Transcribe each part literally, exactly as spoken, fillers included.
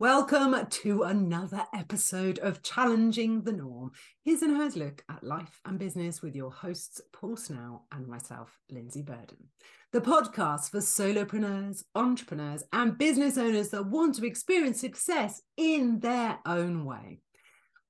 Welcome to another episode of Challenging the Norm, his and hers look at life and business with your hosts Paul Snell and myself, Lindsay Burden. The podcast for solopreneurs, entrepreneurs and business owners that want to experience success in their own way.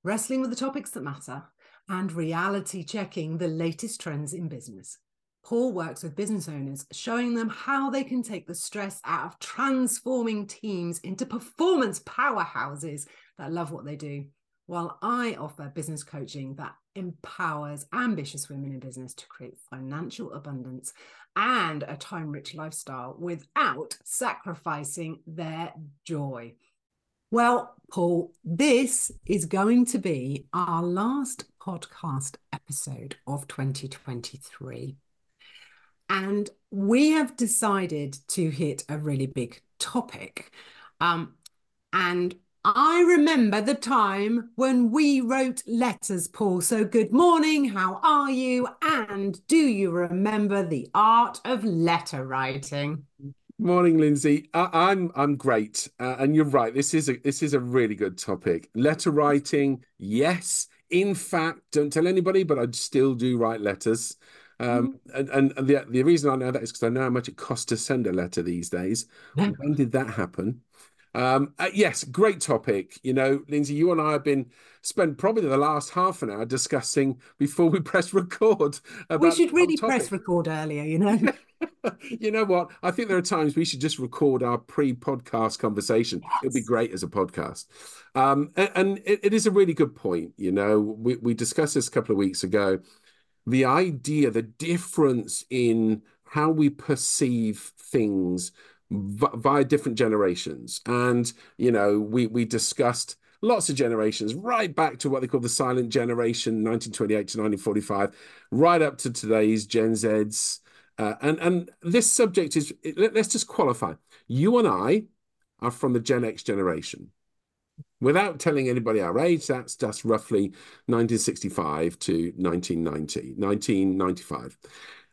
Wrestling with the topics that matter and reality checking the latest trends in business. Paul works with business owners, showing them how they can take the stress out of transforming teams into performance powerhouses that love what they do, while I offer business coaching that empowers ambitious women in business to create financial abundance and a time-rich lifestyle without sacrificing their joy. Well, Paul, this is going to be our last podcast episode of twenty twenty-three. And we have decided to hit a really big topic. Um, and I remember the time when we wrote letters, Paul. So good morning, how are you? And do you remember the art of letter writing? Morning, Lindsay. I, I'm I'm great. Uh, and you're right, this is a this is a really good topic. Letter writing, yes. In fact, don't tell anybody, but I still do write letters. Um, and, and the the reason I know that is because I know how much it costs to send a letter these days. Yeah. When did that happen? Um, uh, yes, great topic. You know, Lindsay, you and I have been spent probably the last half an hour discussing before we press record. About we should really press record earlier, you know. You know what? I think there are times we should just record our pre-podcast conversation. Yes. It'd be great as a podcast. Um, and and it, it is a really good point. You know, we, we discussed this a couple of weeks ago. The idea, the difference in how we perceive things via different generations. And, you know, we, we discussed lots of generations, right back to what they call the Silent Generation, nineteen twenty-eight to nineteen forty-five, right up to today's Gen Zs. Uh, and, and this subject is, let's just qualify. You and I are from the Gen X generation. Without telling anybody our age, that's just roughly nineteen sixty-five to nineteen ninety, nineteen ninety-five.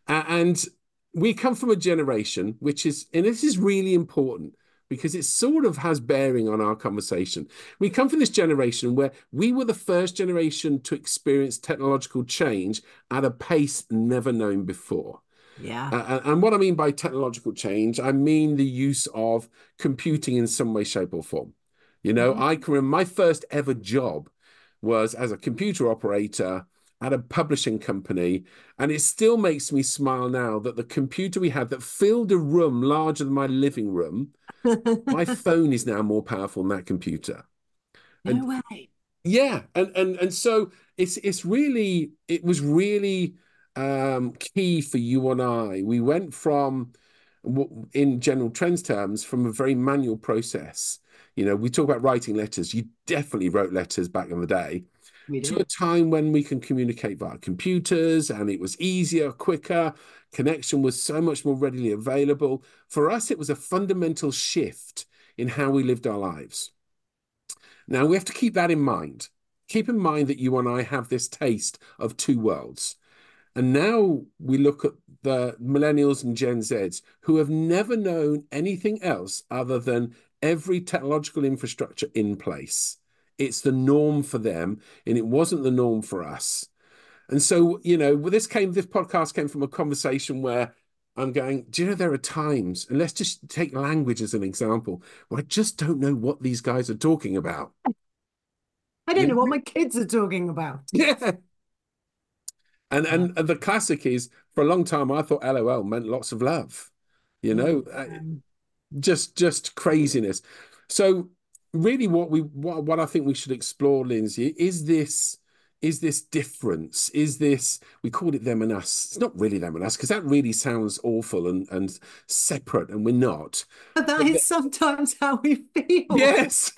Uh, and we come from a generation which is, and this is really important because it sort of has bearing on our conversation. We come from this generation where we were the first generation to experience technological change at a pace never known before. Yeah. Uh, and what I mean by technological change, I mean the use of computing in some way, shape or form. You know, mm-hmm. I can remember my first ever job was as a computer operator at a publishing company. And it still makes me smile now that the computer we had that filled a room larger than my living room, my phone is now more powerful than that computer. No and, way. Yeah. And, and, and so it's, it's really, it was really um, key for you and I. We went from, in general trends terms, from a very manual process. You know, we talk about writing letters. You definitely wrote letters back in the day to a time when we can communicate via computers and it was easier, quicker. Connection was so much more readily available. For us, it was a fundamental shift in how we lived our lives. Now, we have to keep that in mind. Keep in mind that you and I have this taste of two worlds. And now we look at the millennials and Gen Zs who have never known anything else other than every technological infrastructure in place. It's the norm for them, and it wasn't the norm for us. And so, you know, this came, this podcast came from a conversation where I'm going, do you know, there are times, and let's just take language as an example, where I just don't know what these guys are talking about. I don't you know, know what my kids are talking about. Yeah. And, and and the classic is, for a long time, I thought L O L meant lots of love, you know, um, just just craziness. So really what we what, what I think we should explore, Lindsay, is this is this difference, is this, we called it them and us. It's not really them and us because that really sounds awful and, and separate, and we're not. But that but is th- sometimes how we feel. Yes.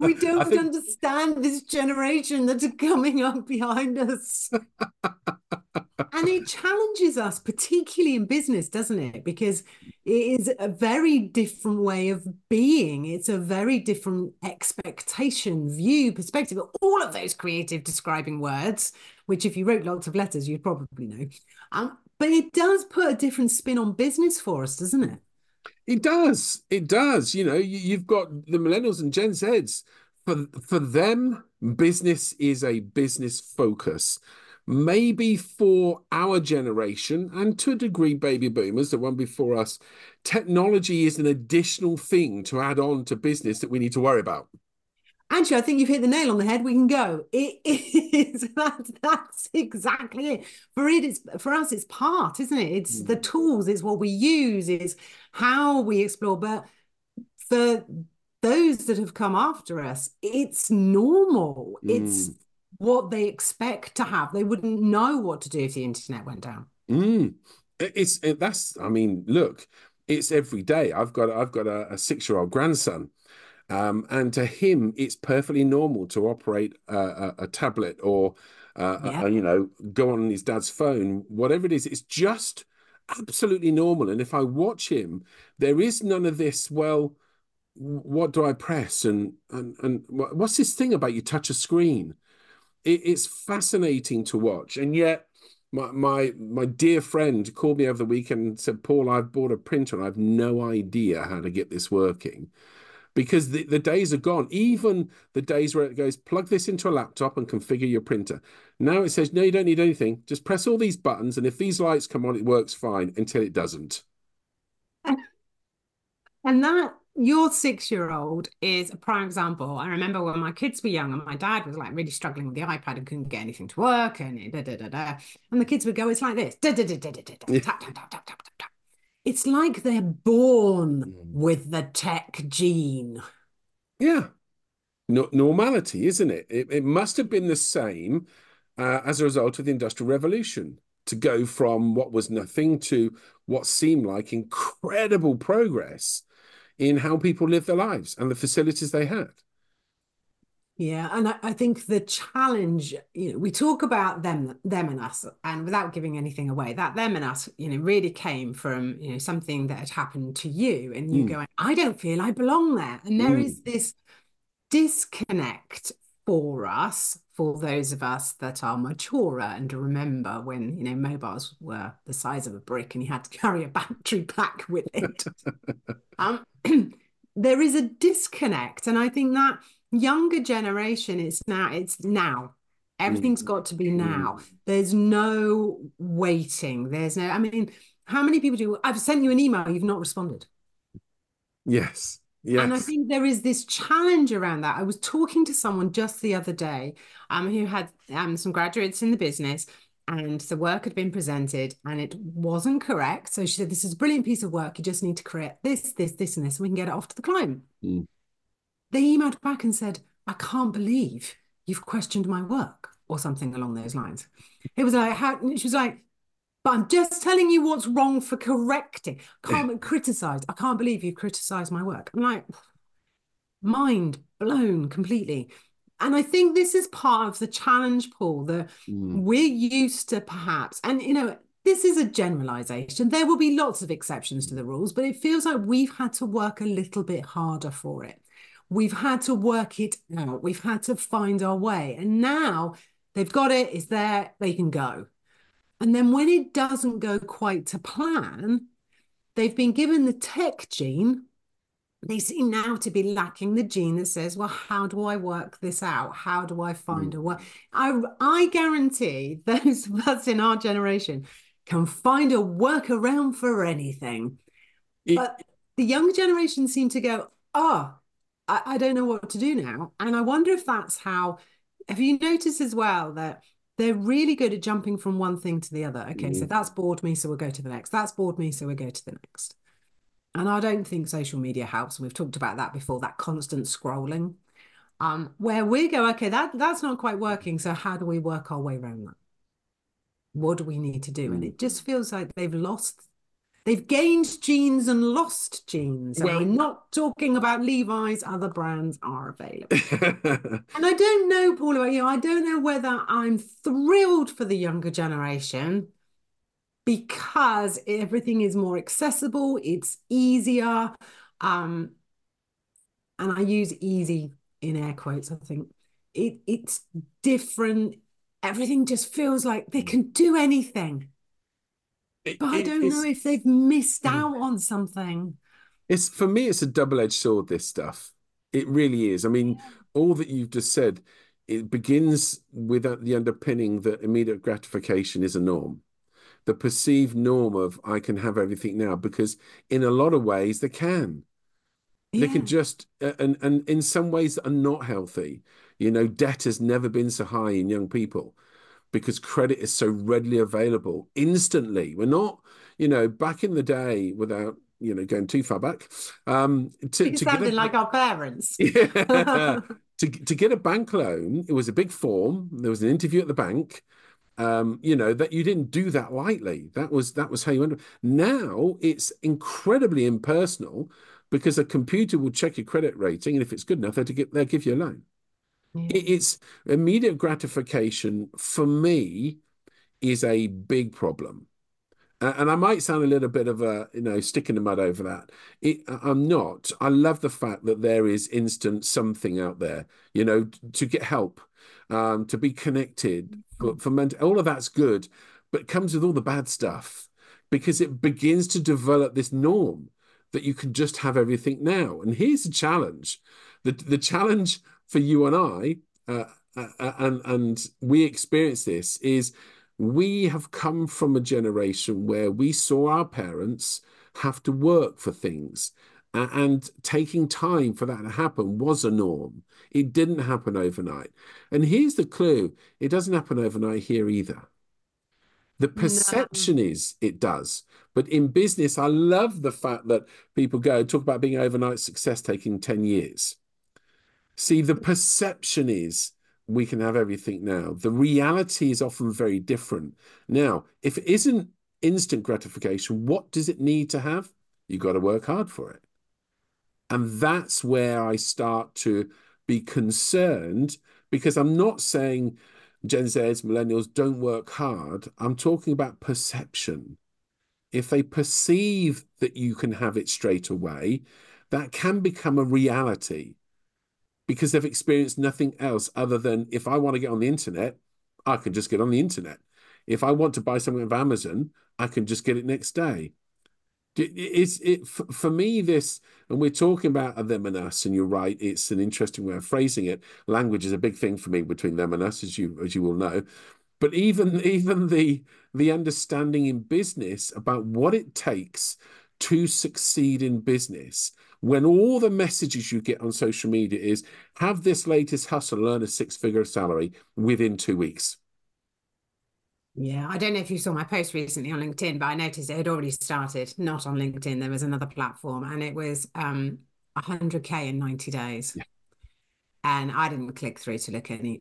We don't think... understand this generation that are coming up behind us. And it challenges us, particularly in business, doesn't it? Because it is a very different way of being. It's a very different expectation, view, perspective, all of those creative describing words, which if you wrote lots of letters, you'd probably know. Um, but it does put a different spin on business for us, doesn't it? It does. It does. You know, you, you've got the millennials and Gen Zs. For, for them, business is a business focus. Maybe for our generation, and to a degree baby boomers, the one before us, technology is an additional thing to add on to business that we need to worry about. Actually, I think you've hit the nail on the head. We can go. It is that, that's exactly it. For it, it's for us, it's part, isn't it? It's mm. the tools, it's what we use, it's how we explore. But for those that have come after us, it's normal. Mm. It's what they expect to have. They wouldn't know what to do if the internet went down. Mm. It's it, that's. I mean, look, it's every day. I've got I've got a, a six-year-old grandson. Um, and to him, it's perfectly normal to operate uh, a, a tablet or, uh, yeah. a, you know, go on his dad's phone, whatever it is. It's just absolutely normal. And if I watch him, there is none of this, well, what do I press? And and, and what's this thing about you touch a screen? It, it's fascinating to watch. And yet my, my, my dear friend called me over the weekend and said, Paul, I've bought a printer and I've no idea how to get this working. Because the, the days are gone. Even the days where it goes, plug this into a laptop and configure your printer. Now it says, no, you don't need anything. Just press all these buttons. And if these lights come on, it works fine until it doesn't. And that, your six-year-old is a prime example. I remember when my kids were young and my dad was like really struggling with the iPad and couldn't get anything to work. And da, da, da, da. And the kids would go, it's like this. Da, da, da, da, da, da, tap, tap, tap, tap, tap, tap. It's like they're born with the tech gene. Yeah. No, normality, isn't it? It, it must have been the same uh, as a result of the Industrial Revolution, to go from what was nothing to what seemed like incredible progress in how people lived their lives and the facilities they had. Yeah, and I, I think the challenge, you know, we talk about them, them and us, and without giving anything away, that them and us, you know, really came from, you know, something that had happened to you and you mm. going, I don't feel I belong there. And there mm. is this disconnect for us, for those of us that are maturer and remember when, you know, mobiles were the size of a brick and you had to carry a battery pack with it. um, there is a disconnect. And I think that younger generation is now, it's now. Everything's got to be now. There's no waiting. There's no, I mean, how many people do, I've sent you an email, you've not responded. Yes, yes. And I think there is this challenge around that. I was talking to someone just the other day um, who had um, some graduates in the business and the work had been presented and it wasn't correct. So she said, this is a brilliant piece of work. You just need to create this, this, this, and this, and we can get it off to the client. Mm. They emailed back and said, I can't believe you've questioned my work or something along those lines. It was like, how, she was like, but I'm just telling you what's wrong for correcting. Can't criticize. I can't believe you've criticized my work. I'm like, mind blown completely. And I think this is part of the challenge, Paul, that mm. we're used to perhaps, and you know, this is a generalization. There will be lots of exceptions to the rules, but it feels like we've had to work a little bit harder for it. We've had to work it out. We've had to find our way. And now they've got it, it's there, they can go. And then when it doesn't go quite to plan, they've been given the tech gene. They seem now to be lacking the gene that says, well, how do I work this out? How do I find mm. a way? I, I guarantee those of us in our generation can find a workaround for anything. It, but the younger generation seem to go, oh, I don't know what to do now. And I wonder if that's how, have you noticed as well that they're really good at jumping from one thing to the other? Okay, mm. so that's bored me, so we'll go to the next. That's bored me, so we'll go to the next. And I don't think social media helps. We've talked about that before, that constant scrolling, um, where we go, okay, that that's not quite working. So how do we work our way around that? What do we need to do? Mm. And it just feels like they've lost They've gained genes and lost genes. And well, we're not talking about Levi's. Other brands are available. And I don't know, Paul, about you. I don't know whether I'm thrilled for the younger generation because everything is more accessible. It's easier. Um, and I use easy in air quotes, I think. It, it's different. Everything just feels like they can do anything. But it, I don't know if they've missed out on something. it's, for me, it's a double-edged sword, this stuff. It really is. I mean, all that you've just said, it begins with the underpinning that immediate gratification is a norm. The perceived norm of I can have everything now, because in a lot of ways they can. Yeah. They can just, and, and in some ways that are not healthy. You know, debt has never been so high in young people because credit is so readily available instantly. We're not, you know, back in the day, without, you know, going too far back. Um, to, to sounded a, like our parents. Yeah, to, to get a bank loan, it was a big form. There was an interview at the bank. Um, you know, that you didn't do that lightly. That was that was how you ended up. Now it's incredibly impersonal because a computer will check your credit rating, and if it's good enough, they'll, to give, they'll give you a loan. Mm. It, it's immediate gratification for me is a big problem, uh, and I might sound a little bit of a you know stick in the mud over that. It, I'm not. I love the fact that there is instant something out there. You know, to get help. Um, to be connected, for, for mental, all of that's good, but comes with all the bad stuff because it begins to develop this norm that you can just have everything now. And here's the challenge: the the challenge for you and I, uh, uh, and and we experience this is we have come from a generation where we saw our parents have to work for things. And taking time for that to happen was a norm. It didn't happen overnight. And here's the clue. It doesn't happen overnight here either. The perception no. is it does. But in business, I love the fact that people go talk about being overnight success taking ten years. See, the perception is we can have everything now. The reality is often very different. Now, if it isn't instant gratification, what does it need to have? You've got to work hard for it. And that's where I start to be concerned, because I'm not saying Gen Zs, millennials don't work hard. I'm talking about perception. If they perceive that you can have it straight away, that can become a reality because they've experienced nothing else other than if I want to get on the internet, I can just get on the internet. If I want to buy something off Amazon, I can just get it next day. It's it for me this, and we're talking about them and us, and you're right, it's an interesting way of phrasing it. Language is a big thing for me between them and us, as you as you will know. But even even the the understanding in business about what it takes to succeed in business, when all the messages you get on social media is have this latest hustle, earn a six-figure salary within two weeks. Yeah, I don't know if you saw my post recently on LinkedIn, but I noticed it had already started, not on LinkedIn. There was another platform, and it was um, one hundred K in ninety days. Yeah. And I didn't click through to look any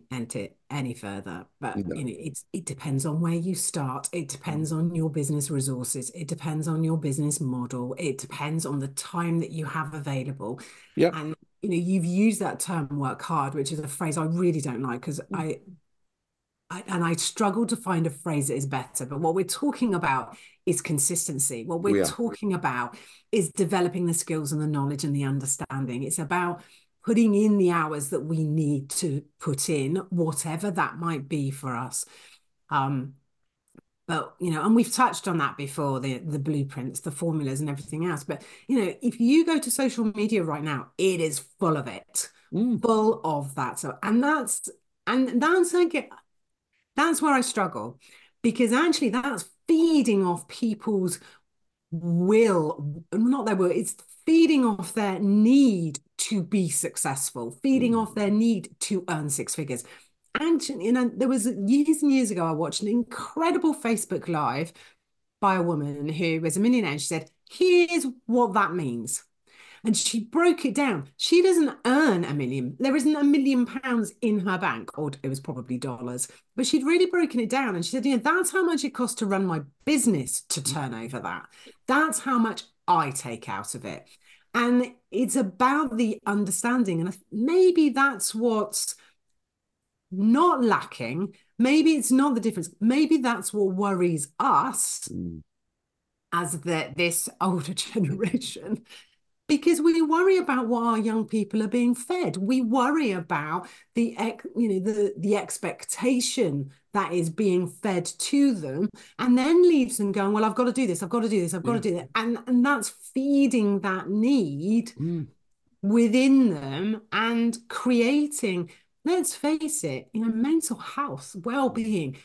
any further. But no. you know, it's, it depends on where you start. It depends on your business resources. It depends on your business model. It depends on the time that you have available. Yeah. And, you know, you've used that term work hard, which is a phrase I really don't like because I... I, and I struggle to find a phrase that is better, but what we're talking about is consistency. What we're we talking about is developing the skills and the knowledge and the understanding. It's about putting in the hours that we need to put in, whatever that might be for us. Um, but, you know, and we've touched on that before, the, the blueprints, the formulas and everything else. But, you know, if you go to social media right now, it is full of it, mm. full of that. So, and that's, and that's like it. That's where I struggle, because actually that's feeding off people's will, not their will, it's feeding off their need to be successful, feeding off their need to earn six figures. And, you know, there was years and years ago, I watched an incredible Facebook Live by a woman who was a millionaire. And she said, here's what that means. And she broke it down. She doesn't earn a million. There isn't a million pounds in her bank, or it was probably dollars. But she'd really broken it down. And she said, you know, that's how much it costs to run my business to turn over that. That's how much I take out of it. And it's about the understanding. And maybe that's what's not lacking. Maybe it's not the difference. Maybe that's what worries us mm. as the, this older generation. Because we worry about what our young people are being fed. We worry about the, you know, the, the expectation that is being fed to them, and then leaves them going, well, I've got to do this, I've got to do this, I've got mm. to do that. And, and that's feeding that need mm. within them and creating, let's face it, you know, mental health, well-being.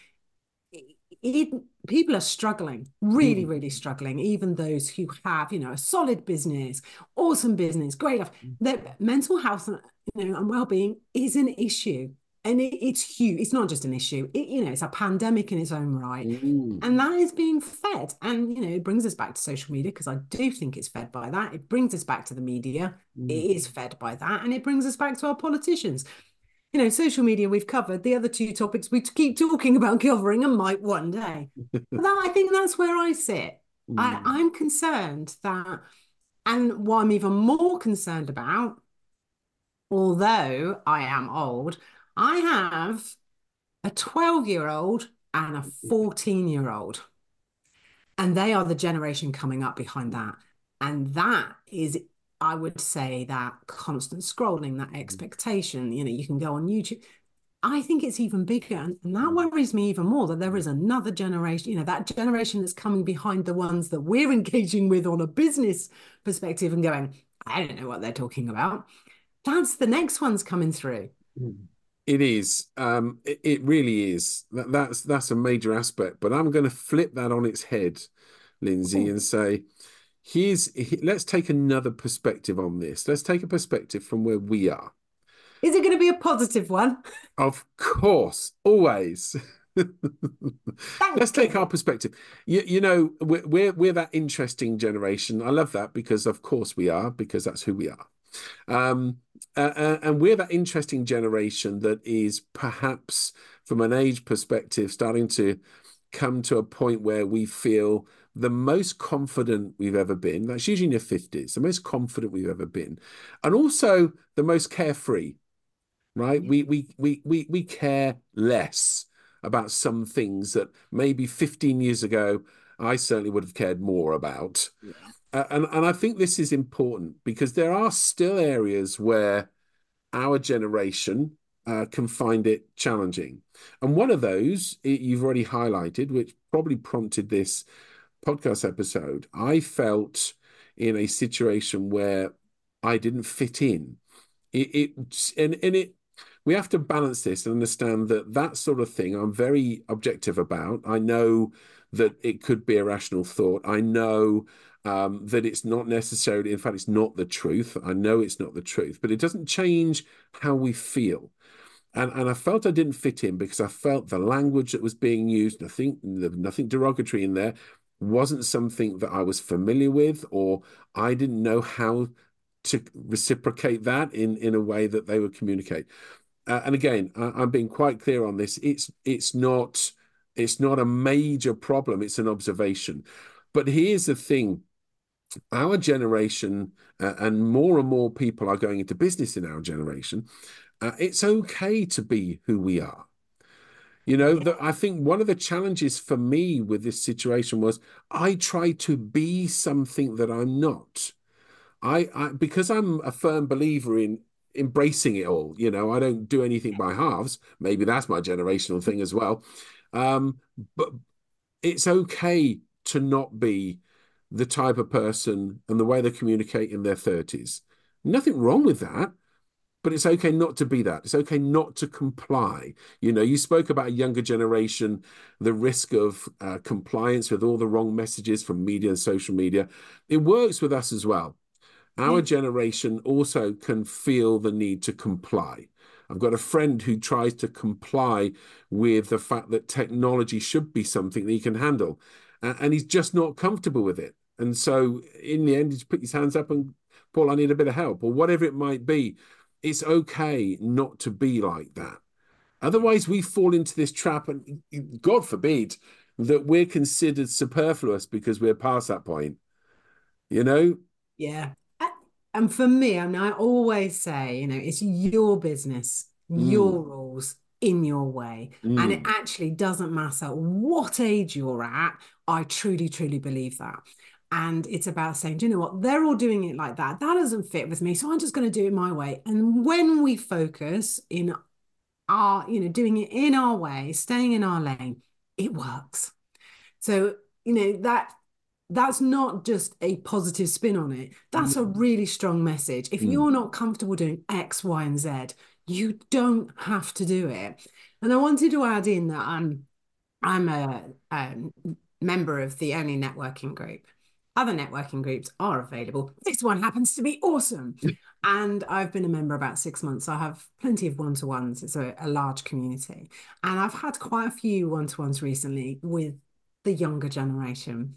It, it, people are struggling, really, mm. really struggling, even those who have, you know, a solid business, awesome business, great life. Mm. Their mental health and, you know, and well-being is an issue. And it, it's huge. It's not just an issue. It, you know, it's a pandemic in its own right. Mm. And that is being fed. And, you know, it brings us back to social media, because I do think it's fed by that. It brings us back to the media. Mm. It is fed by that. And it brings us back to our politicians. You know, social media we've covered. The other two topics we keep talking about covering and might one day. But that, I think that's where I sit. Mm. I, I'm concerned that, and what I'm even more concerned about, although I am old, I have a twelve-year-old and a fourteen-year-old, and they are the generation coming up behind that. And that is, I would say, that constant scrolling, that expectation, you know, you can go on YouTube. I think it's even bigger, and, and that worries me even more, that there is another generation, you know, that generation that's coming behind the ones that we're engaging with on a business perspective and going, I don't know what they're talking about. That's the next one's coming through. Mm. It is. Um, it, it really is. That, that's that's a major aspect. But I'm going to flip that on its head, Lindsay, oh. and say, here's let's take another perspective on this. Let's take a perspective from where we are. Is it going to be a positive one? Of course, always. Let's take our perspective. You, you know, we're, we're we're that interesting generation. I love that, because of course we are, because that's who we are. Um, uh, and we're that interesting generation that is perhaps, from an age perspective, starting to come to a point where we feel the most confident we've ever been. That's usually in your fifties, the most confident we've ever been. And also the most carefree, right? Yeah. We, we, we, we, we care less about some things that maybe fifteen years ago, I certainly would have cared more about. Yeah. Uh, and, and I think this is important, because there are still areas where our generation uh, can find it challenging. And one of those it, you've already highlighted, which probably prompted this podcast episode. I felt in a situation where I didn't fit in. It, it and, and it we have to balance this and understand that that sort of thing I'm very objective about. I know that it could be a rational thought. I know... Um, that it's not necessarily, in fact, it's not the truth. I know it's not the truth, but it doesn't change how we feel. And and I felt I didn't fit in, because I felt the language that was being used, nothing, nothing derogatory in there, wasn't something that I was familiar with, or I didn't know how to reciprocate that in, in a way that they would communicate. Uh, and again, I, I'm being quite clear on this. It's it's not it's not a major problem. It's an observation. But here's the thing. Our generation uh, and more and more people are going into business in our generation. Uh, it's okay to be who we are. You know, the, I think one of the challenges for me with this situation was I tried to be something that I'm not. I, I because I'm a firm believer in embracing it all. You know, I don't do anything by halves. Maybe that's my generational thing as well. Um, but it's okay to not be the type of person and the way they communicate in their thirties. Nothing wrong with that, but it's okay not to be that. It's okay not to comply. You know, you spoke about a younger generation, the risk of uh, compliance with all the wrong messages from media and social media. It works with us as well. Our mm. generation also can feel the need to comply. I've got a friend who tries to comply with the fact that technology should be something that he can handle. And he's just not comfortable with it. And so in the end, he's put his hands up and, Paul, I need a bit of help, or whatever it might be. It's okay not to be like that. Otherwise, we fall into this trap, and God forbid, that we're considered superfluous because we're past that point, you know? Yeah. And for me, I mean, I always say, you know, it's your business, mm. your rules, in your way. Mm. And it actually doesn't matter what age you're at. I truly, truly believe that. And it's about saying, do you know what? They're all doing it like that. That doesn't fit with me. So I'm just going to do it my way. And when we focus in our, you know, doing it in our way, staying in our lane, it works. So, you know, that that's not just a positive spin on it. That's mm. a really strong message. If mm. you're not comfortable doing X, Y, and Z, you don't have to do it. And I wanted to add in that I'm, I'm a, a member of the only networking group. Other networking groups are available. This one happens to be awesome. And I've been a member about six months. I have plenty of one-to-ones. It's a, a large community. And I've had quite a few one-to-ones recently with the younger generation.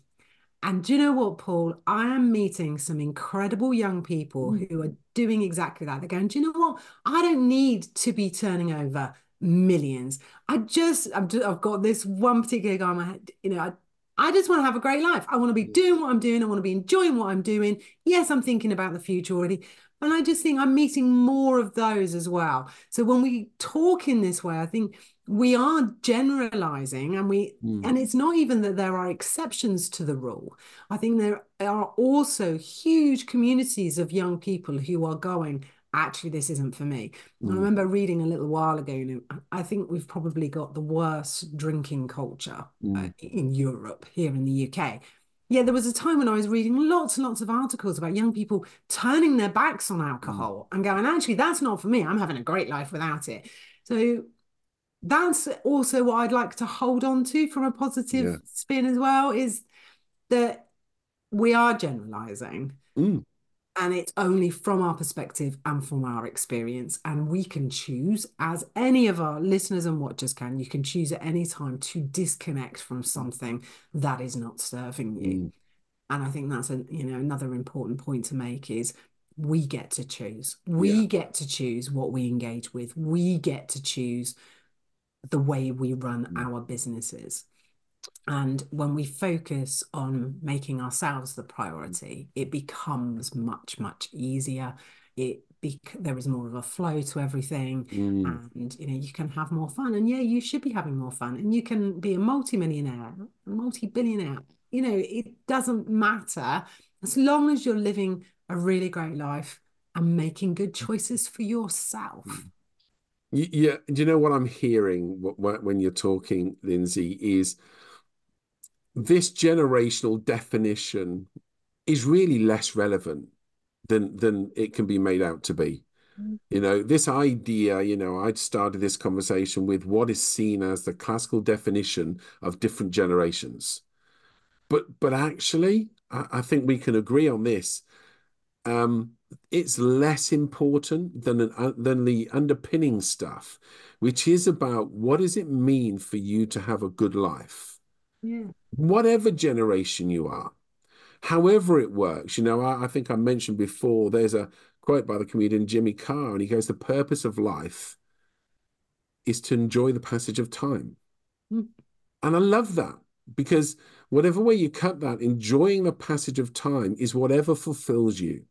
And do you know what, Paul? I am meeting some incredible young people mm. who are doing exactly that. They're going, do you know what? I don't need to be turning over millions. I just, I'm just I've got this one particular guy in my head, you know, I, I just want to have a great life. I want to be doing what I'm doing. I want to be enjoying what I'm doing. Yes, I'm thinking about the future already. And I just think I'm meeting more of those as well. So when we talk in this way, I think we are generalizing, and we mm. and it's not even that there are exceptions to the rule. I think there are also huge communities of young people who are going, actually, this isn't for me. Mm. I remember reading a little while ago, and I think we've probably got the worst drinking culture mm. uh, in Europe, here in the U K. Yeah, there was a time when I was reading lots and lots of articles about young people turning their backs on alcohol and going, actually, that's not for me. I'm having a great life without it. So that's also what I'd like to hold on to from a positive yeah. spin as well, is that we are generalizing. Mm. And it's only from our perspective and from our experience. And we can choose, as any of our listeners and watchers can, you can choose at any time to disconnect from something that is not serving you. Mm. And I think that's a, you know, another important point to make is we get to choose. We yeah. get to choose what we engage with. We get to choose the way we run mm. our businesses. And when we focus on making ourselves the priority, it becomes much, much easier. It be there is more of a flow to everything, mm. and you know you can have more fun. And yeah, you should be having more fun, and you can be a multi-millionaire, a multi-billionaire. You know, it doesn't matter as long as you're living a really great life and making good choices for yourself. Yeah, do you know what I'm hearing when you're talking, Lindsay, is this generational definition is really less relevant than than it can be made out to be. Mm. You know, this idea, you know, I started this conversation with what is seen as the classical definition of different generations. But but actually, I, I think we can agree on this. Um, it's less important than an, uh, than the underpinning stuff, which is about what does it mean for you to have a good life? Yeah. Whatever generation you are, however it works. You know, I, I think I mentioned before, there's a quote by the comedian Jimmy Carr, and he goes, the purpose of life is to enjoy the passage of time. Mm. And I love that, because whatever way you cut that, enjoying the passage of time is whatever fulfills you.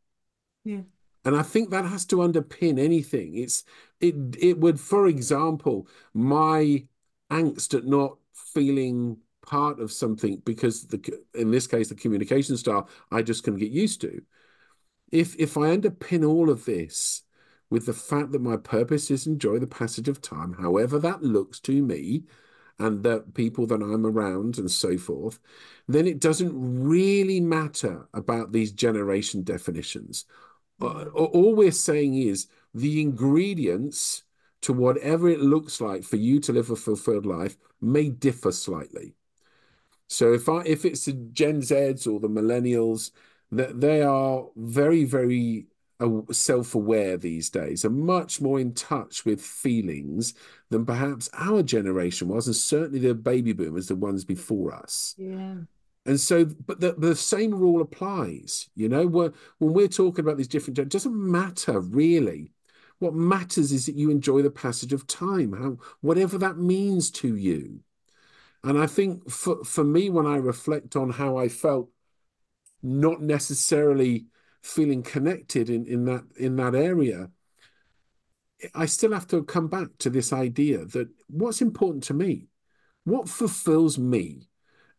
Yeah. And I think that has to underpin anything. It's it it would, for example, my angst at not feeling part of something because the in this case the communication style I just couldn't get used to, if if I underpin all of this with the fact that my purpose is enjoy the passage of time, however that looks to me and the people that I'm around and so forth, then it doesn't really matter about these generation definitions. All we're saying is the ingredients to whatever it looks like for you to live a fulfilled life may differ slightly. So if I if it's the Gen Zs or the millennials, that they are very, very self-aware these days and much more in touch with feelings than perhaps our generation was, and certainly the baby boomers, the ones before us. Yeah. And so, but the, the same rule applies. You know, when we're talking about these different, it doesn't matter really. What matters is that you enjoy the passage of time, how whatever that means to you. And I think for, for me, when I reflect on how I felt not necessarily feeling connected in, in, that, in that area, I still have to come back to this idea that what's important to me, what fulfills me.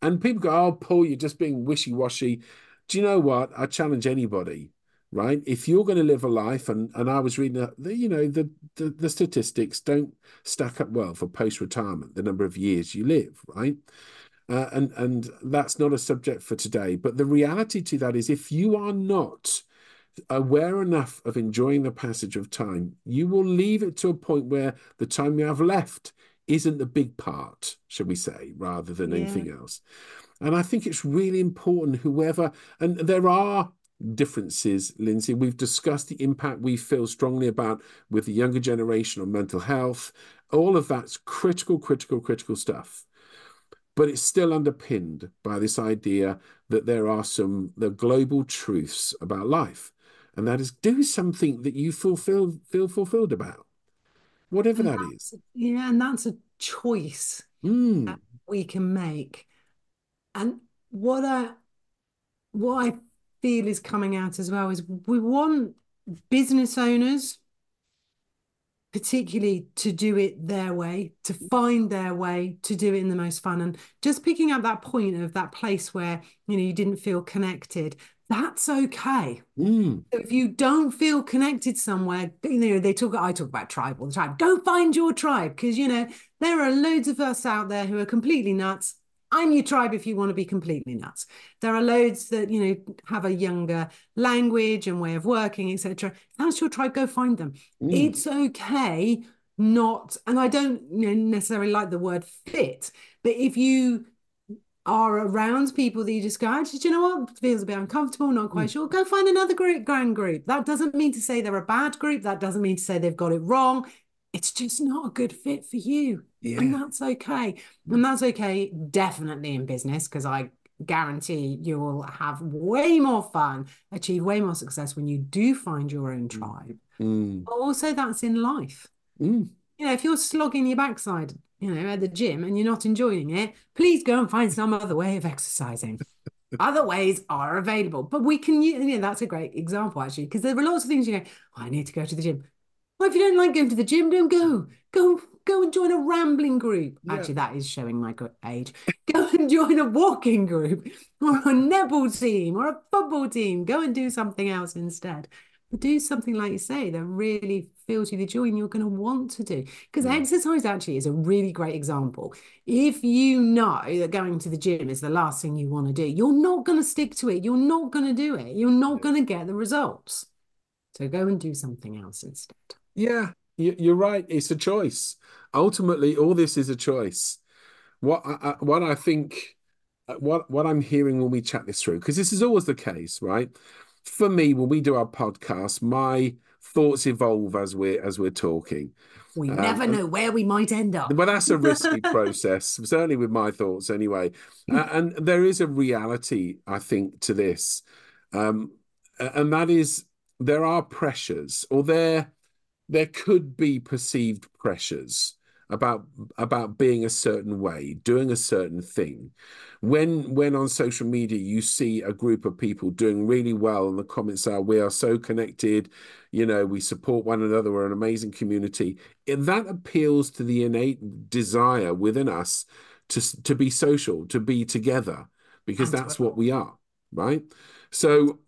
And people go, oh, Paul, you're just being wishy-washy. Do you know what? I challenge anybody right? If you're going to live a life, and, and I was reading that, you know, the, the, the statistics don't stack up well for post-retirement, the number of years you live, right? Uh, and, and that's not a subject for today. But the reality to that is if you are not aware enough of enjoying the passage of time, you will leave it to a point where the time you have left isn't the big part, shall we say, rather than yeah. anything else. And I think it's really important, whoever, and there are differences, Lindsay. We've discussed the impact we feel strongly about with the younger generation on mental health. All of that's critical, critical, critical stuff. But it's still underpinned by this idea that there are some the global truths about life. And that is, do something that you fulfill, feel fulfilled about, whatever that is. Yeah, and that's a choice mm. that we can make. And what I, what I feel is coming out as well is we want business owners particularly to do it their way, to find their way, to do it in the most fun. And just picking up that point of that place where, you know, you didn't feel connected, that's okay. Mm. So if you don't feel connected somewhere, you know, they talk, I talk about tribe all the time. Go find your tribe, because, you know, there are loads of us out there who are completely nuts. I'm your tribe if you want to be completely nuts. There are loads that, you know, have a younger language and way of working, et cetera. That's your tribe. Go find them. Mm. It's okay not, and I don't you know, necessarily like the word fit, but if you are around people that you just go, actually, do you know what? It feels a bit uncomfortable, not quite mm. sure. Go find another group, grand group. That doesn't mean to say they're a bad group. That doesn't mean to say they've got it wrong. It's just not a good fit for you. Yeah. And that's okay. And that's okay, definitely in business, because I guarantee you will have way more fun, achieve way more success when you do find your own tribe. Mm. But also that's in life. Mm. You know, if you're slogging your backside, you know, at the gym and you're not enjoying it, please go and find some other way of exercising. Other ways are available. But we can, you know, that's a great example, actually, because there are lots of things you go, oh, I need to go to the gym. Well, if you don't like going to the gym, don't go. Go go and join a rambling group. Yeah. Actually, that is showing my age. Go and join a walking group or a netball team or a football team. Go and do something else instead. But do something, like you say, that really fills you the joy and you're going to want to do. Because yeah. exercise actually is a really great example. If you know that going to the gym is the last thing you want to do, you're not going to stick to it. You're not going to do it. You're not yeah. going to get the results. So go and do something else instead. Yeah, you're right. It's a choice. Ultimately, all this is a choice. What I, what I think, what what I'm hearing when we chat this through, because this is always the case, right? For me, when we do our podcast, my thoughts evolve as we're as we're talking. We um, never know where we might end up. But that's a risky process, certainly with my thoughts, anyway. uh, and there is a reality, I think, to this, um, and that is there are pressures, or there. There could be perceived pressures about about being a certain way, doing a certain thing. When when on social media you see a group of people doing really well and the comments are, we are so connected, you know, we support one another, we're an amazing community. And that appeals to the innate desire within us to, to be social, to be together, because that's what we are, right? So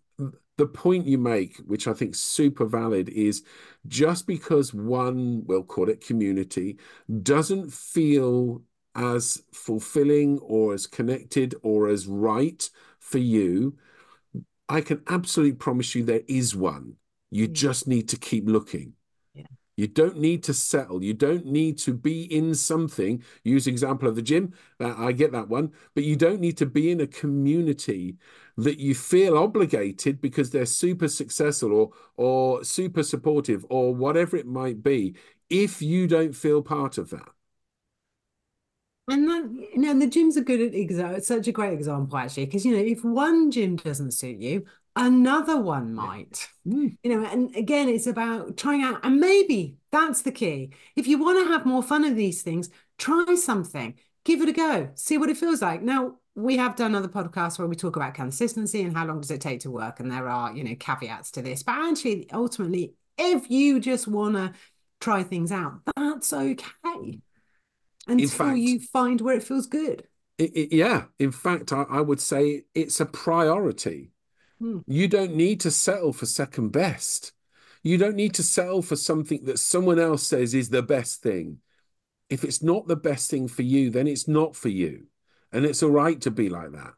the point you make, which I think is super valid, is just because one, we'll call it community, doesn't feel as fulfilling or as connected or as right for you, I can absolutely promise you there is one. You yeah. just need to keep looking. Yeah. You don't need to settle. You don't need to be in something. Use the example of the gym. Uh, I get that one. But you don't need to be in a community that you feel obligated because they're super successful or or super supportive or whatever it might be, if you don't feel part of that. And that, you know, the gyms are good at example. It's such a great example, actually, because, you know, if one gym doesn't suit you, another one might. Mm. You know, and again, it's about trying out. And maybe that's the key. If you want to have more fun of these things, try something. Give it a go. See what it feels like. Now, we have done other podcasts where we talk about consistency and how long does it take to work. And there are, you know, caveats to this. But actually, ultimately, if you just want to try things out, that's okay. Until fact, you find where it feels good. It, it, yeah. In fact, I, I would say it's a priority. Hmm. You don't need to settle for second best. You don't need to settle for something that someone else says is the best thing. If it's not the best thing for you, then it's not for you. And it's all right to be like that.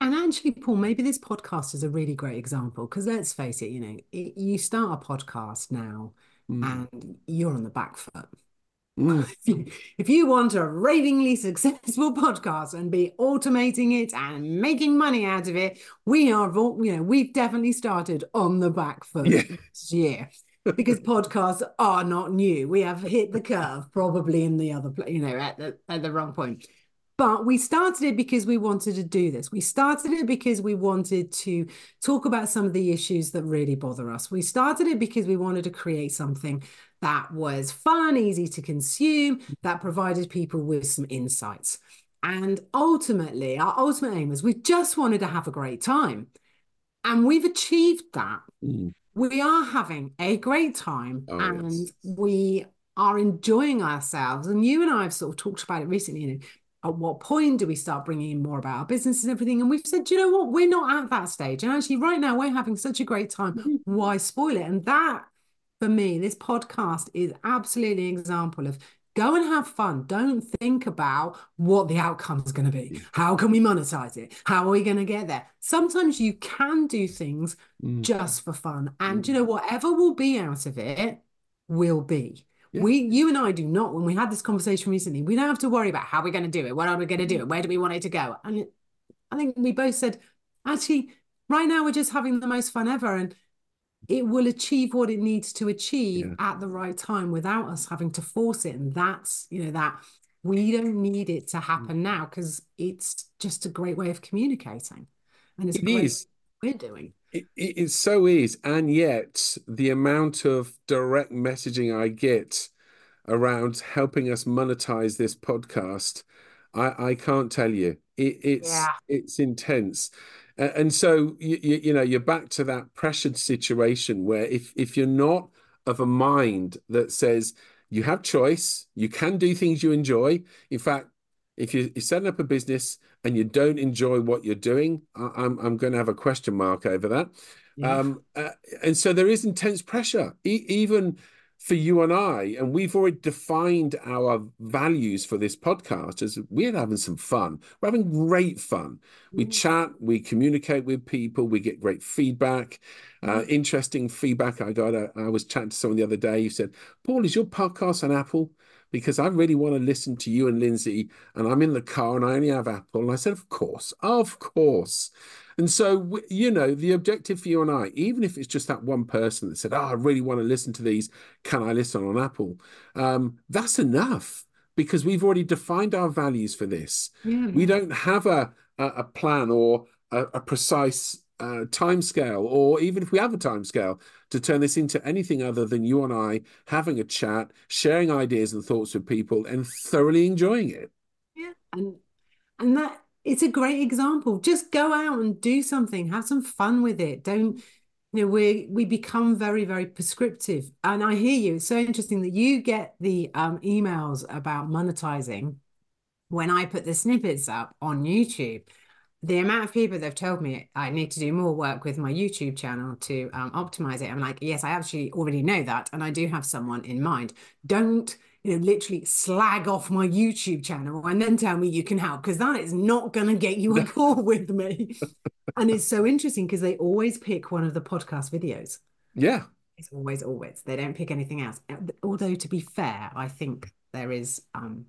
And actually, Paul, maybe this podcast is a really great example, because let's face it, you know, it, you start a podcast now mm. and you're on the back foot. Mm. If, you, if you want a ravingly successful podcast and be automating it and making money out of it, we are, you know, we've definitely started on the back foot yeah. this year. Because podcasts are not new. We have hit the curve probably in the other, you know, at the, at the wrong point. But we started it because we wanted to do this. We started it because we wanted to talk about some of the issues that really bother us. We started it because we wanted to create something that was fun, easy to consume, that provided people with some insights. And ultimately, our ultimate aim was we just wanted to have a great time. And we've achieved that. Mm. We are having a great time oh, and yes. we are enjoying ourselves. And you and I have sort of talked about it recently. You know, at what point do we start bringing in more about our business and everything? And we've said, you know what, we're not at that stage. And actually right now we're having such a great time. Why spoil it? And that, for me, this podcast is absolutely an example of go and have fun. Don't think about what the outcome is going to be. How can we monetize it? How are we going to get there? Sometimes you can do things mm. just for fun. And, mm. you know, whatever will be out of it will be. Yeah. We, you and I do not, when we had this conversation recently, we don't have to worry about how we're going to do it. What are we going to do it? Where do we want it to go? And I think we both said, actually, right now we're just having the most fun ever. And it will achieve what it needs to achieve yeah. at the right time without us having to force it. And that's, you know, that we don't need it to happen now because it's just a great way of communicating. And it's it great is. We're doing. It, it, it so is. And yet the amount of direct messaging I get around helping us monetize this podcast, I, I can't tell you. It, it's yeah. it's intense. And so, you, you know, you're back to that pressured situation where if, if you're not of a mind that says you have choice, you can do things you enjoy. In fact, if you're setting up a business and you don't enjoy what you're doing, I'm, I'm going to have a question mark over that. Yeah. Um, uh, and so there is intense pressure, e- even for you and I. And we've already defined our values for this podcast as we're having some fun. We're having great fun. We mm. chat, we communicate with people, we get great feedback. Uh, mm. Interesting feedback I got. I, I was chatting to someone the other day who said, Paul, is your podcast on Apple? Because I really want to listen to you and Lindsay, and I'm in the car and I only have Apple. And I said, of course, of course. And so, you know, the objective for you and I, even if it's just that one person that said, oh, I really want to listen to these. Can I listen on Apple? Um, that's enough because we've already defined our values for this. Yeah. We don't have a, a, a plan or a, a precise uh, timescale, or even if we have a timescale, to turn this into anything other than you and I having a chat, sharing ideas and thoughts with people and thoroughly enjoying it. Yeah, and and that... It's a great example. Just go out and do something. Have some fun with it. Don't, you know, we we become very, very prescriptive. And I hear you. It's so interesting that you get the um, emails about monetizing. When I put the snippets up on YouTube, the amount of people that have told me I need to do more work with my YouTube channel to um, optimize it. I'm like, yes, I actually already know that. And I do have someone in mind. Don't, you know, literally slag off my YouTube channel and then tell me you can help, because that is not going to get you a call with me. And it's so interesting because they always pick one of the podcast videos. Yeah. It's always, always. They don't pick anything else. Although, to be fair, I think there is um,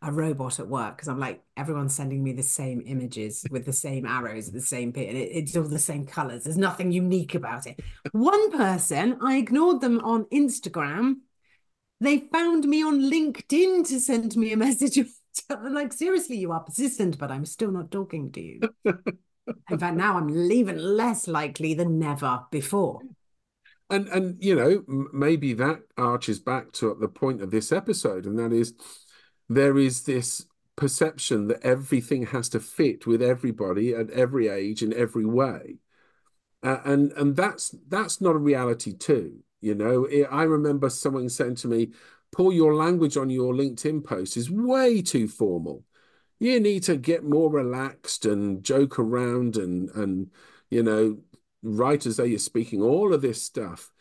a robot at work, because I'm like, everyone's sending me the same images with the same arrows, the same pit. It, it's all the same colors. There's nothing unique about it. One person, I ignored them on Instagram. They found me on LinkedIn to send me a message. I'm like, seriously, you are persistent, but I'm still not talking to you. In fact, now I'm even less likely than never before. And, and you know, maybe that arches back to the point of this episode, and that is there is this perception that everything has to fit with everybody at every age in every way. Uh, and and that's that's not a reality too. You know, it, I remember someone saying to me, Paul, your language on your LinkedIn post is way too formal. You need to get more relaxed and joke around and, and you know, write as though you're speaking, all of this stuff.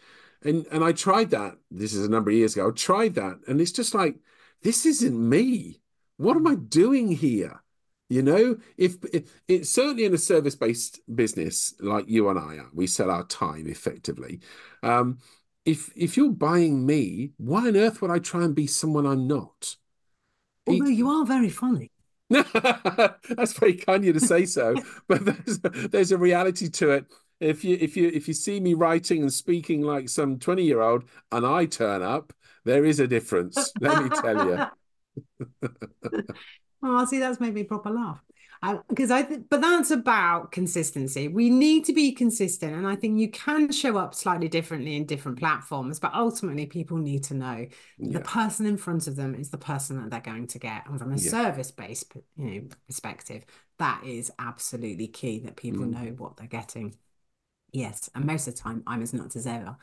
And and I tried that. This is a number of years ago. I tried that. And it's just like, this isn't me. What am I doing here? You know, if, if it's certainly in a service-based business like you and I are, we sell our time effectively. Um, if if you're buying me, why on earth would I try and be someone I'm not? Although you are very funny. That's very kind of you to say so, but there's there's a reality to it. If you if you if you see me writing and speaking like some twenty-year-old, and I turn up, there is a difference. Let me tell you. Oh, see, that's made me proper laugh. Because I, I think, but that's about consistency. We need to be consistent, and I think you can show up slightly differently in different platforms, but ultimately people need to know yeah. the person in front of them is the person that they're going to get. And from a yeah. service-based, you know, perspective, that is absolutely key, that people mm. know what they're getting. Yes, and most of the time I'm as nuts as ever.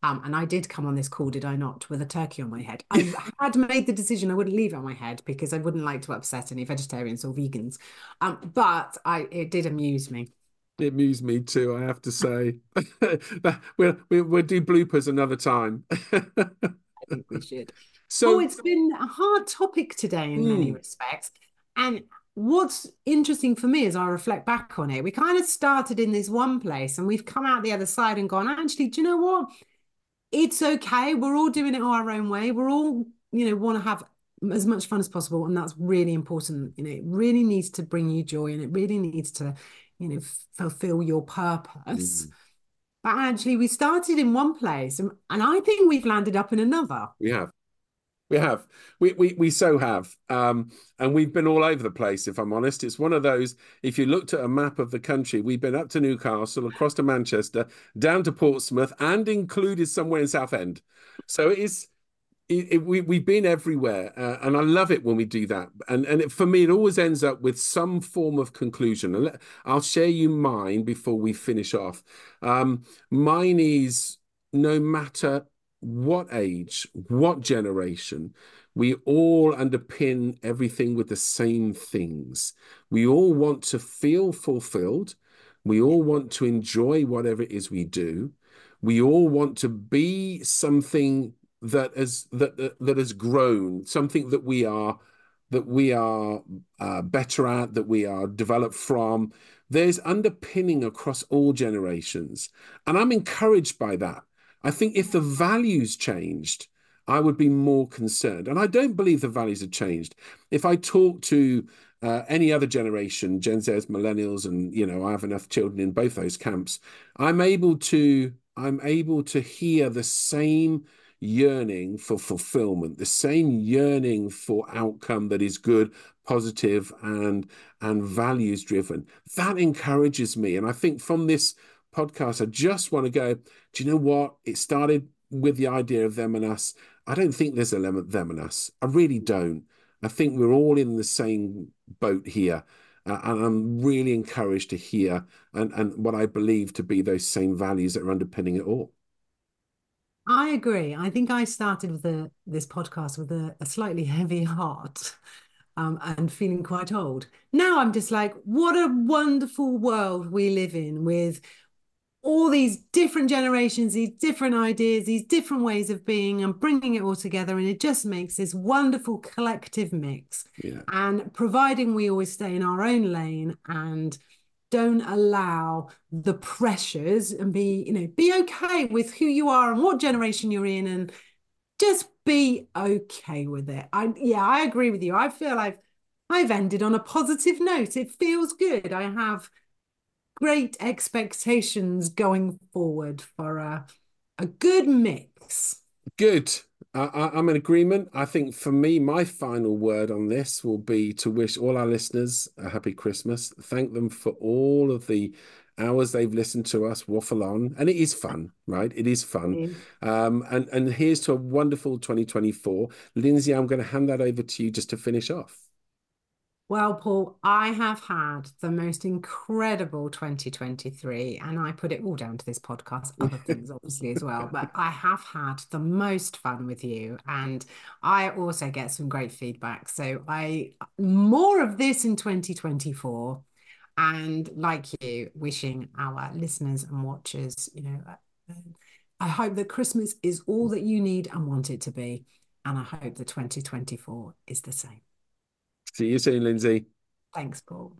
Um, and I did come on this call, did I not, with a turkey on my head. I had made the decision I wouldn't leave it on my head because I wouldn't like to upset any vegetarians or vegans. Um, but I, it did amuse me. It amused me too, I have to say. we'll, we'll do bloopers another time. I think we should. So oh, it's been a hard topic today in mm. many respects. And what's interesting for me as I reflect back on it, we kind of started in this one place and we've come out the other side and gone, actually, do you know what? It's okay. We're all doing it our own way. We're all, you know, want to have as much fun as possible. And that's really important. You know, it really needs to bring you joy and it really needs to, you know, fulfill your purpose. Mm. But actually we started in one place and, and I think we've landed up in another. We have. We have. We, we, we so have. Um, and we've been all over the place, if I'm honest. It's one of those, if you looked at a map of the country, we've been up to Newcastle, across to Manchester, down to Portsmouth, and included somewhere in Southend. So it is, it, it, we, we've been everywhere. Uh, and I love it when we do that. And, and it, for me, it always ends up with some form of conclusion. And let, I'll share you mine before we finish off. Um, mine is, no matter what age, what generation, we all underpin everything with the same things. We all want to feel fulfilled. We all want to enjoy whatever it is we do. We all want to be something that has that that, that has grown, something that we are that we are uh, better at, that we are developed from. There's underpinning across all generations, and I'm encouraged by that. I think if the values changed, I would be more concerned. And I don't believe the values have changed. If I talk to uh, any other generation, Gen Zs, millennials, and, you know, I have enough children in both those camps, I'm able to, I'm able to hear the same yearning for fulfillment, the same yearning for outcome that is good, positive, and, and values driven. That encourages me. And I think from this podcast, I just want to go, do you know what? It started with the idea of them and us. I don't think there's a them and us. I really don't. I think we're all in the same boat here. Uh, and I'm really encouraged to hear and, and what I believe to be those same values that are underpinning it all. I agree. I think I started with the, this podcast with a, a slightly heavy heart. Um, and feeling quite old. Now I'm just like, what a wonderful world we live in with all these different generations, these different ideas, these different ways of being, and bringing it all together. And it just makes this wonderful collective mix. Yeah. And providing we always stay in our own lane and don't allow the pressures and be, you know, be okay with who you are and what generation you're in and just be okay with it. I yeah, I agree with you. I feel I've I've ended on a positive note. It feels good. I have great expectations going forward for a a good mix. Good. I, I'm in agreement. I think for me, my final word on this will be to wish all our listeners a happy Christmas. Thank them for all of the hours they've listened to us waffle on, and it is fun, right? It is fun. Yeah. Um, and, and here's to a wonderful twenty twenty-four. Lindsay, I'm going to hand that over to you just to finish off. Well, Paul, I have had the most incredible twenty twenty-three, and I put it all down to this podcast, other things obviously as well, but I have had the most fun with you, and I also get some great feedback. So I more of this in twenty twenty-four. And like you, wishing our listeners and watchers, you know, I hope that Christmas is all that you need and want it to be. And I hope that twenty twenty-four is the same. See you soon, Lindsay. Thanks, Paul.